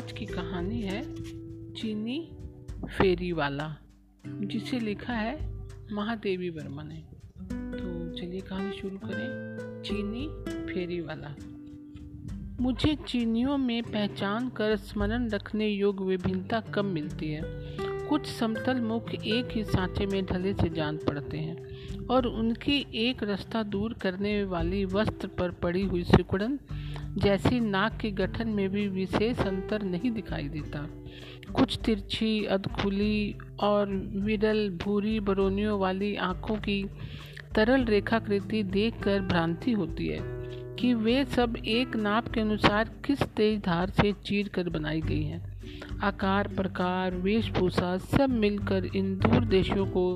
आज की कहानी है चीनी फेरी वाला, जिसे लिखा है महादेवी वर्मा ने। तो चलिए कहानी शुरू करें। चीनी फेरी वाला। मुझे चीनियों में पहचान कर स्मरण रखने योग्य विभिन्नता कम मिलती है। कुछ समतल मुख एक ही सांचे में ढले से जान पड़ते हैं और उनकी एक रास्ता दूर करने वाली वस्त्र पर पड़ी हुई सिकुड़न जैसी नाक के गठन में भी विशेष अंतर नहीं दिखाई देता। कुछ तिरछी, अधखुली और विरल भूरी बरोनियों वाली आँखों की तरल रेखाकृति देखकर भ्रांति होती है कि वे सब एक नाप के अनुसार किस तेज धार से चीर कर बनाई गई हैं। आकार, प्रकार, वेशभूषा सब मिलकर इन दूर देशों को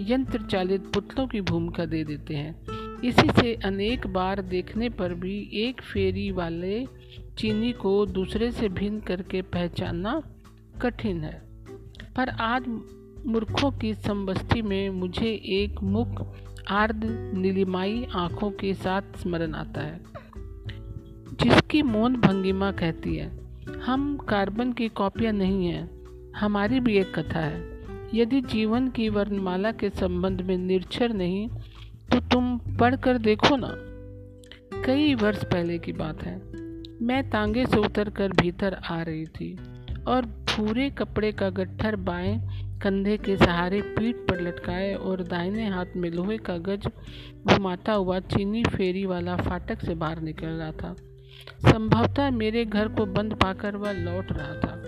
यंत्र चालित पुतलों की भूमिका दे देते हैं। इसी से अनेक बार देखने पर भी एक फेरी वाले चीनी को दूसरे से भिन्न करके पहचानना कठिन है। पर आज मूर्खों की समबस्ती में मुझे एक मुख आर्द नीलिमाई आँखों के साथ स्मरण आता है, जिसकी मौन भंगिमा कहती है, हम कार्बन की कॉपियाँ नहीं हैं, हमारी भी एक कथा है। यदि जीवन की वर्णमाला के संबंध में निर्छर नहीं तो तुम पढ़कर देखो ना। कई वर्ष पहले की बात है, मैं तांगे से उतरकर भीतर आ रही थी और पूरे कपड़े का गट्ठर बाएं कंधे के सहारे पीठ पर लटकाए और दाहिने हाथ में लोहे का गज घुमाता हुआ चीनी फेरी वाला फाटक से बाहर निकल रहा था। संभवतः मेरे घर को बंद पाकर वह लौट रहा था।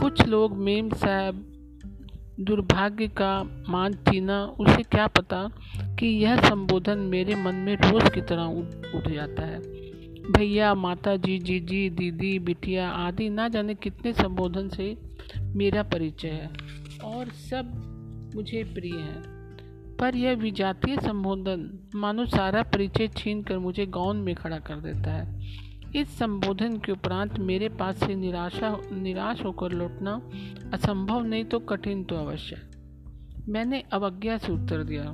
कुछ लोग मेम साहब दुर्भाग्य का मान चीना, उसे क्या पता कि यह संबोधन मेरे मन में रोज की तरह उठ जाता है। भैया, माता जी, जीजी, दीदी, बिटिया आदि ना जाने कितने संबोधन से मेरा परिचय है और सब मुझे प्रिय हैं। पर यह विजातीय संबोधन मानो सारा परिचय छीन कर मुझे गौन में खड़ा कर देता है। इस संबोधन के उपरांत मेरे पास से निराश होकर लौटना असंभव नहीं तो कठिन तो अवश्य। मैंने अवज्ञा से उत्तर दिया,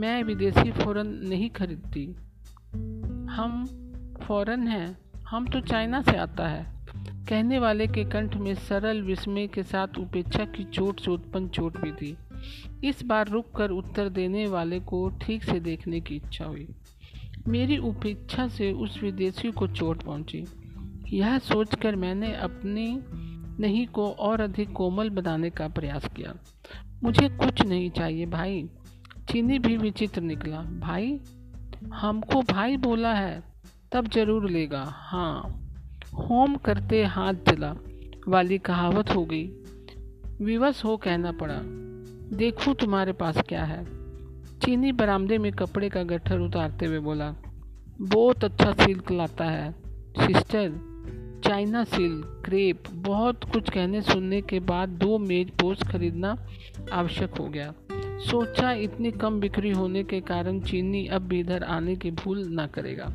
मैं विदेशी फ़ौरन नहीं खरीदती, हम फ़ौरन हैं, हम तो चाइना से आता है। कहने वाले के कंठ में सरल विस्मय के साथ उपेक्षा की चोट से उत्पन्न चोट भी थी। इस बार रुककर उत्तर देने वाले को ठीक से देखने की इच्छा हुई। मेरी उपेक्षा से उस विदेशी को चोट पहुंची। यह सोचकर मैंने अपनी नहीं को और अधिक कोमल बनाने का प्रयास किया। मुझे कुछ नहीं चाहिए भाई। चीनी भी विचित्र निकला, भाई? हमको भाई बोला है तब जरूर लेगा। हाँ, होम करते हाथ जला वाली कहावत हो गई। विवश हो कहना पड़ा, देखो तुम्हारे पास क्या है। चीनी बरामदे में कपड़े का गट्ठर उतारते हुए बोला, बहुत अच्छा सिल्क लाता है सिस्टर, चाइना सिल्क, क्रेप। बहुत कुछ कहने सुनने के बाद 2 मेज पोस्ट खरीदना आवश्यक हो गया। सोचा इतनी कम बिक्री होने के कारण चीनी अब भी इधर आने की भूल ना करेगा।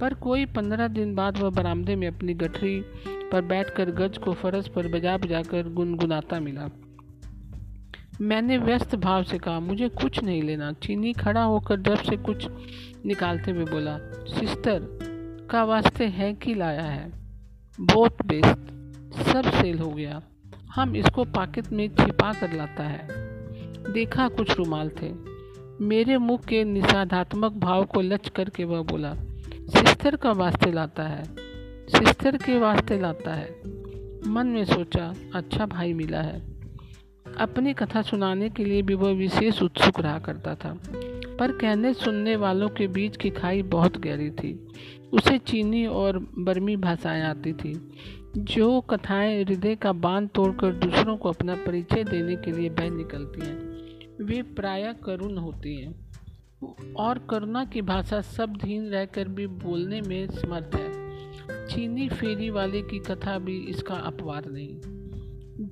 पर कोई 15 दिन बाद वह बरामदे में अपनी गठरी पर बैठकर गज को फरस पर बजा बजा कर गुनगुनाता मिला। मैंने व्यस्त भाव से कहा, मुझे कुछ नहीं लेना। चीनी खड़ा होकर ड्रब से कुछ निकालते हुए बोला, सिस्टर का वास्ते है कि लाया है, बहुत बेस्ट, सब सेल हो गया, हम इसको पॉकेट में छिपा कर लाता है। देखा कुछ रुमाल थे। मेरे मुख के निषेधात्मक भाव को लच करके वह बोला, सिस्टर का वास्ते लाता है, सिस्टर के वास्ते लाता है। मन में सोचा, अच्छा भाई मिला है। अपनी कथा सुनाने के लिए भी वह विशेष उत्सुक रहा करता था, पर कहने सुनने वालों के बीच की खाई बहुत गहरी थी। उसे चीनी और बर्मी भाषाएं आती थी, जो कथाएं हृदय का बांध तोड़कर दूसरों को अपना परिचय देने के लिए बह निकलती हैं, वे प्रायः करुण होती हैं और करुणा की भाषा शब्दहीन रहकर भी बोलने में समर्थ है। चीनी फेरी वाले की कथा भी इसका अपवाद नहीं।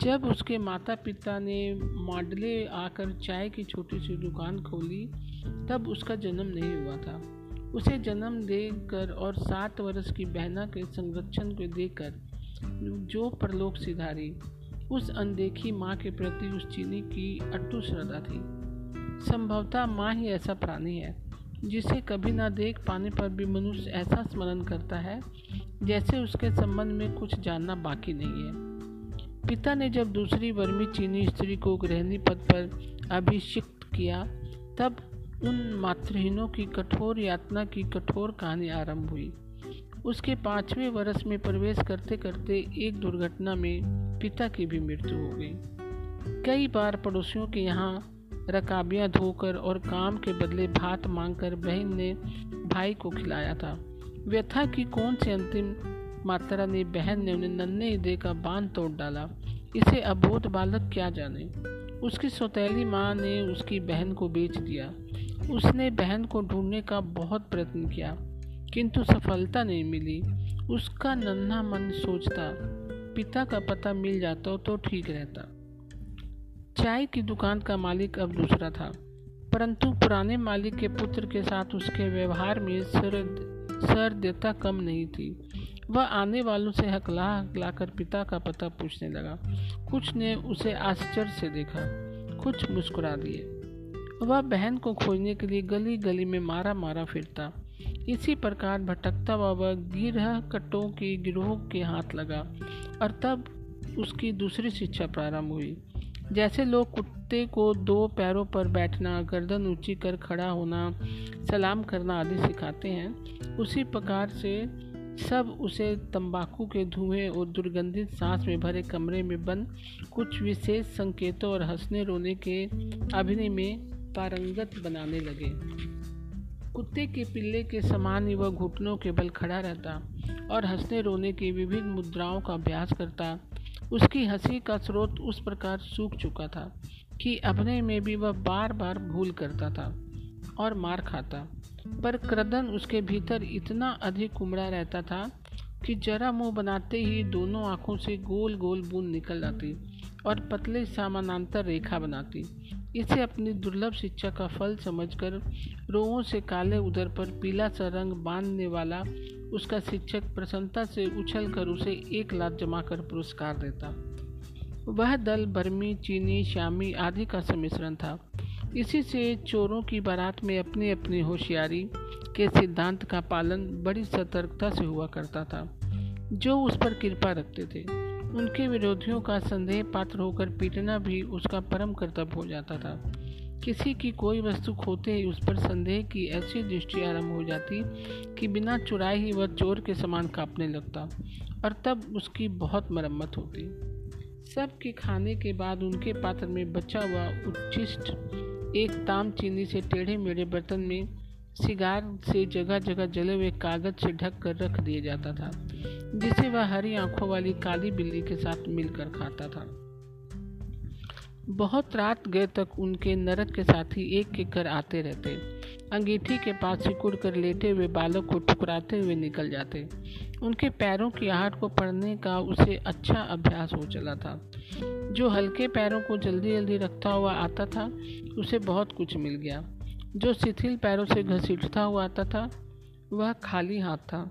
जब उसके माता पिता ने मॉडले आकर चाय की छोटी सी दुकान खोली तब उसका जन्म नहीं हुआ था। उसे जन्म देकर और 7 वर्ष की बहना के संरक्षण को देकर जो परलोक सिधारी, उस अनदेखी माँ के प्रति उस चीनी की अटूट श्रद्धा थी। संभवतः माँ ही ऐसा प्राणी है जिसे कभी ना देख पाने पर भी मनुष्य ऐसा स्मरण करता है जैसे उसके संबंध में कुछ जानना बाकी नहीं है। पिता ने जब दूसरी वर्मी चीनी स्त्री को गृहिणी पद पर अभिषिक्त किया, तब उन मातृहीनों की कठोर यातना की कठोर कहानी आरंभ हुई। उसके 5वें वर्ष में प्रवेश करते करते एक दुर्घटना में पिता की भी मृत्यु हो गई। कई बार पड़ोसियों के यहाँ रकाबियाँ धोकर और काम के बदले भात मांगकर बहन ने भाई को खिलाया था। व्यथा की कौन सी अंतिम मात्रा ने बहन ने उन्हें नन्हे हृदय का बांध तोड़ डाला, इसे अबोध बालक क्या जाने। उसकी सौतेली माँ ने उसकी बहन को बेच दिया। उसने बहन को ढूंढने का बहुत प्रयत्न किया, किंतु सफलता नहीं मिली। उसका नन्हा मन सोचता, पिता का पता मिल जाता तो ठीक रहता। चाय की दुकान का मालिक अब दूसरा था, परंतु पुराने मालिक के पुत्र के साथ उसके व्यवहार में सरदता कम नहीं थी। वह आने वालों से हकला कर पिता का पता पूछने लगा। कुछ ने उसे आश्चर्य से देखा, कुछ मुस्कुरा दिए। वह बहन को खोजने के लिए गली गली में मारा फिरता। इसी प्रकार भटकता हुआ वह गिरहकटों के गिरोह के हाथ लगा, और तब उसकी दूसरी शिक्षा प्रारंभ हुई। जैसे लोग कुत्ते को 2 पैरों पर बैठना, गर्दन ऊंची कर खड़ा होना, सलाम करना आदि सिखाते हैं, उसी प्रकार से सब उसे तंबाकू के धुएं और दुर्गंधित सांस में भरे कमरे में बंद कुछ विशेष संकेतों और हंसने रोने के अभिनय में पारंगत बनाने लगे। कुत्ते के पिल्ले के समान ही वह घुटनों के बल खड़ा रहता और हंसने रोने की विभिन्न मुद्राओं का अभ्यास करता। उसकी हंसी का स्रोत उस प्रकार सूख चुका था कि अभिनय में भी वह बार भूल करता था और मार खाता, पर क्रदन उसके भीतर इतना अधिक उमड़ा रहता था कि जरा मुंह बनाते ही दोनों आँखों से गोल बूंद निकल आती और पतले समानांतर रेखा बनाती। इसे अपनी दुर्लभ शिक्षा का फल समझकर रोओं से काले उदर पर पीला सा रंग बांधने वाला उसका शिक्षक प्रसन्नता से उछलकर उसे 1 लाख जमा कर पुरस्कार देता। वह दल बर्मी, चीनी, श्यामी आदि का सम्मिश्रण था। इसी से चोरों की बारात में अपनी अपनी होशियारी के सिद्धांत का पालन बड़ी सतर्कता से हुआ करता था। जो उस पर कृपा रखते थे, उनके विरोधियों का संदेह पात्र होकर पीटना भी उसका परम कर्तव्य हो जाता था। किसी की कोई वस्तु खोते ही उस पर संदेह की ऐसी दृष्टि आरंभ हो जाती कि बिना चुराए ही वह चोर के समान कांपने लगता, और तब उसकी बहुत मरम्मत होती। सब के खाने के बाद उनके पात्र में बचा हुआ उच्छिष्ट 1 ताम चीनी से टेढ़े मेढ़े बर्तन में सिगार से जगह जगह जले हुए कागज से ढक कर रख दिया जाता था, जिसे वह हरी आंखों वाली काली बिल्ली के साथ मिलकर खाता था। बहुत रात गए तक उनके नरक के साथी एक कर आते रहते, अंगीठी के पास सिकुड़ कर लेटे हुए बालक को टुकराते हुए निकल जाते। उनके पैरों की आहट को पढ़ने का उसे अच्छा अभ्यास हो चला था। जो हल्के पैरों को जल्दी रखता हुआ आता था, उसे बहुत कुछ मिल गया। जो शिथिल पैरों से घसीटता हुआ आता था, वह खाली हाथ था।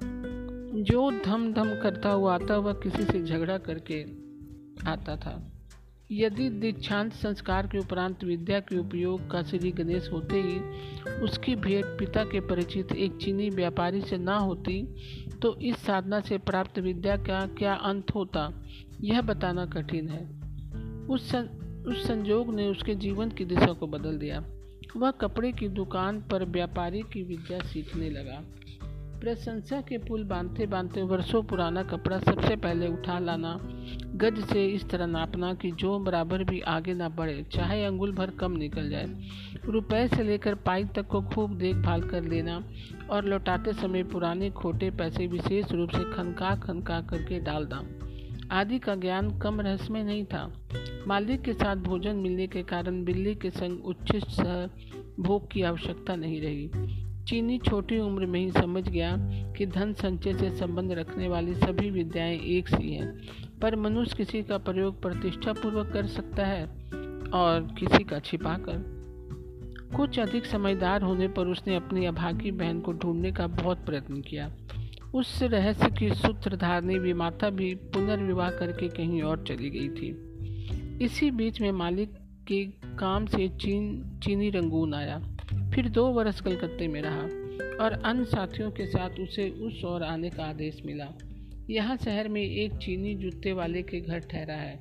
जो धम करता हुआ आता, वह किसी से झगड़ा करके आता था। यदि दीक्षांत संस्कार के उपरांत विद्या के उपयोग का श्री गणेश होते ही उसकी भेंट पिता के परिचित एक चीनी व्यापारी से ना होती, तो इस साधना से प्राप्त विद्या का क्या अंत होता, यह बताना कठिन है। उस संयोग ने उसके जीवन की दिशा को बदल दिया। वह कपड़े की दुकान पर व्यापारी की विद्या सीखने लगा। प्रशंसा के पुल बांधते वर्षों पुराना कपड़ा सबसे पहले उठा लाना, गज से इस तरह नापना कि जो बराबर भी आगे ना बढ़े, चाहे अंगुल भर कम निकल जाए, रुपए से लेकर पाई तक को खूब देखभाल कर लेना, और लौटाते समय पुराने खोटे पैसे विशेष रूप से खनका करके डालना आदि का ज्ञान कम रहस्यमय नहीं था। मालिक के साथ भोजन मिलने के कारण बिल्ली के संग उच्छिष्ट भोग की आवश्यकता नहीं रही। चीनी छोटी उम्र में ही समझ गया कि धन संचय से संबंध रखने वाली सभी विद्याएं एक सी हैं, पर मनुष्य किसी का प्रयोग प्रतिष्ठापूर्वक कर सकता है और किसी का छिपा कर। कुछ अधिक समझदार होने पर उसने अपनी अभागी बहन को ढूंढने का बहुत प्रयत्न किया। उस रहस्य की सूत्रधारिणी विमाता भी पुनर्विवाह करके कहीं और चली गई थी। इसी बीच में मालिक के काम से चीनी रंगून आया। फिर 2 वर्ष कलकत्ते में रहा और अन्य साथियों के साथ उसे उस ओर आने का आदेश मिला। यहाँ शहर में एक चीनी जूते वाले के घर ठहरा है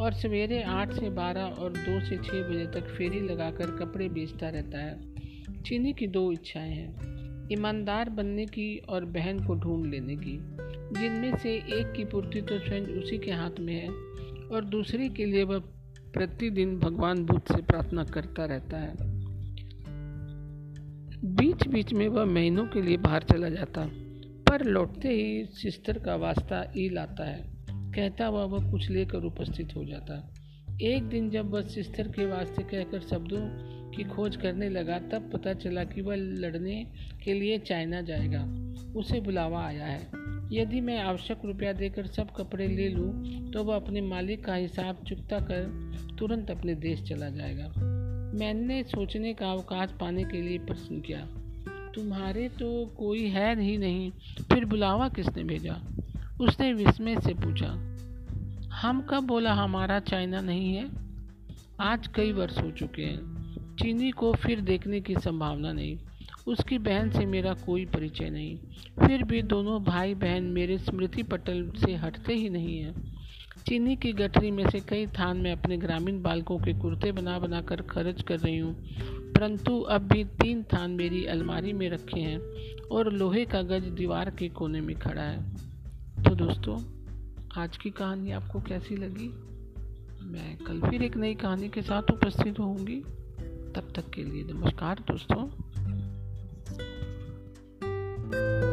और सवेरे 8 से 12 और 2 से 6 बजे तक फेरी लगाकर कपड़े बेचता रहता है। चीनी की 2 इच्छाएं हैं, ईमानदार बनने की और बहन को ढूंढ लेने की, जिनमें से एक की पूर्ति तो स्वयं उसी के हाथ में है और दूसरे के लिए वह प्रतिदिन भगवान बुद्ध से प्रार्थना करता रहता है। बीच बीच में वह महीनों के लिए बाहर चला जाता पर लौटते ही सिस्टर का वास्ता ईल आता है, कहता हुआ वह कुछ लेकर उपस्थित हो जाता। एक दिन जब वह सिस्टर के वास्ते कहकर शब्दों की खोज करने लगा तब पता चला कि वह लड़ने के लिए चाइना जाएगा, उसे बुलावा आया है। यदि मैं आवश्यक रुपया देकर सब कपड़े ले लूँ तो वह अपने मालिक का हिसाब चुकता कर तुरंत अपने देश चला जाएगा। मैंने सोचने का अवकाश पाने के लिए प्रश्न किया, तुम्हारे तो कोई है ही नहीं, फिर बुलावा किसने भेजा? उसने विस्मय से पूछा, हम कब बोला हमारा चाइना नहीं है? आज कई वर्ष हो चुके हैं। चीनी को फिर देखने की संभावना नहीं, उसकी बहन से मेरा कोई परिचय नहीं, फिर भी दोनों भाई बहन मेरे स्मृति पटल से हटते ही नहीं हैं। चीनी की गठरी में से कई थान में अपने ग्रामीण बालकों के कुर्ते बना बना कर खर्च कर रही हूँ, परंतु अब भी 3 थान मेरी अलमारी में रखे हैं और लोहे का गज दीवार के कोने में खड़ा है। तो दोस्तों, आज की कहानी आपको कैसी लगी? मैं कल फिर एक नई कहानी के साथ उपस्थित होंगी। तब तक के लिए नमस्कार दोस्तों।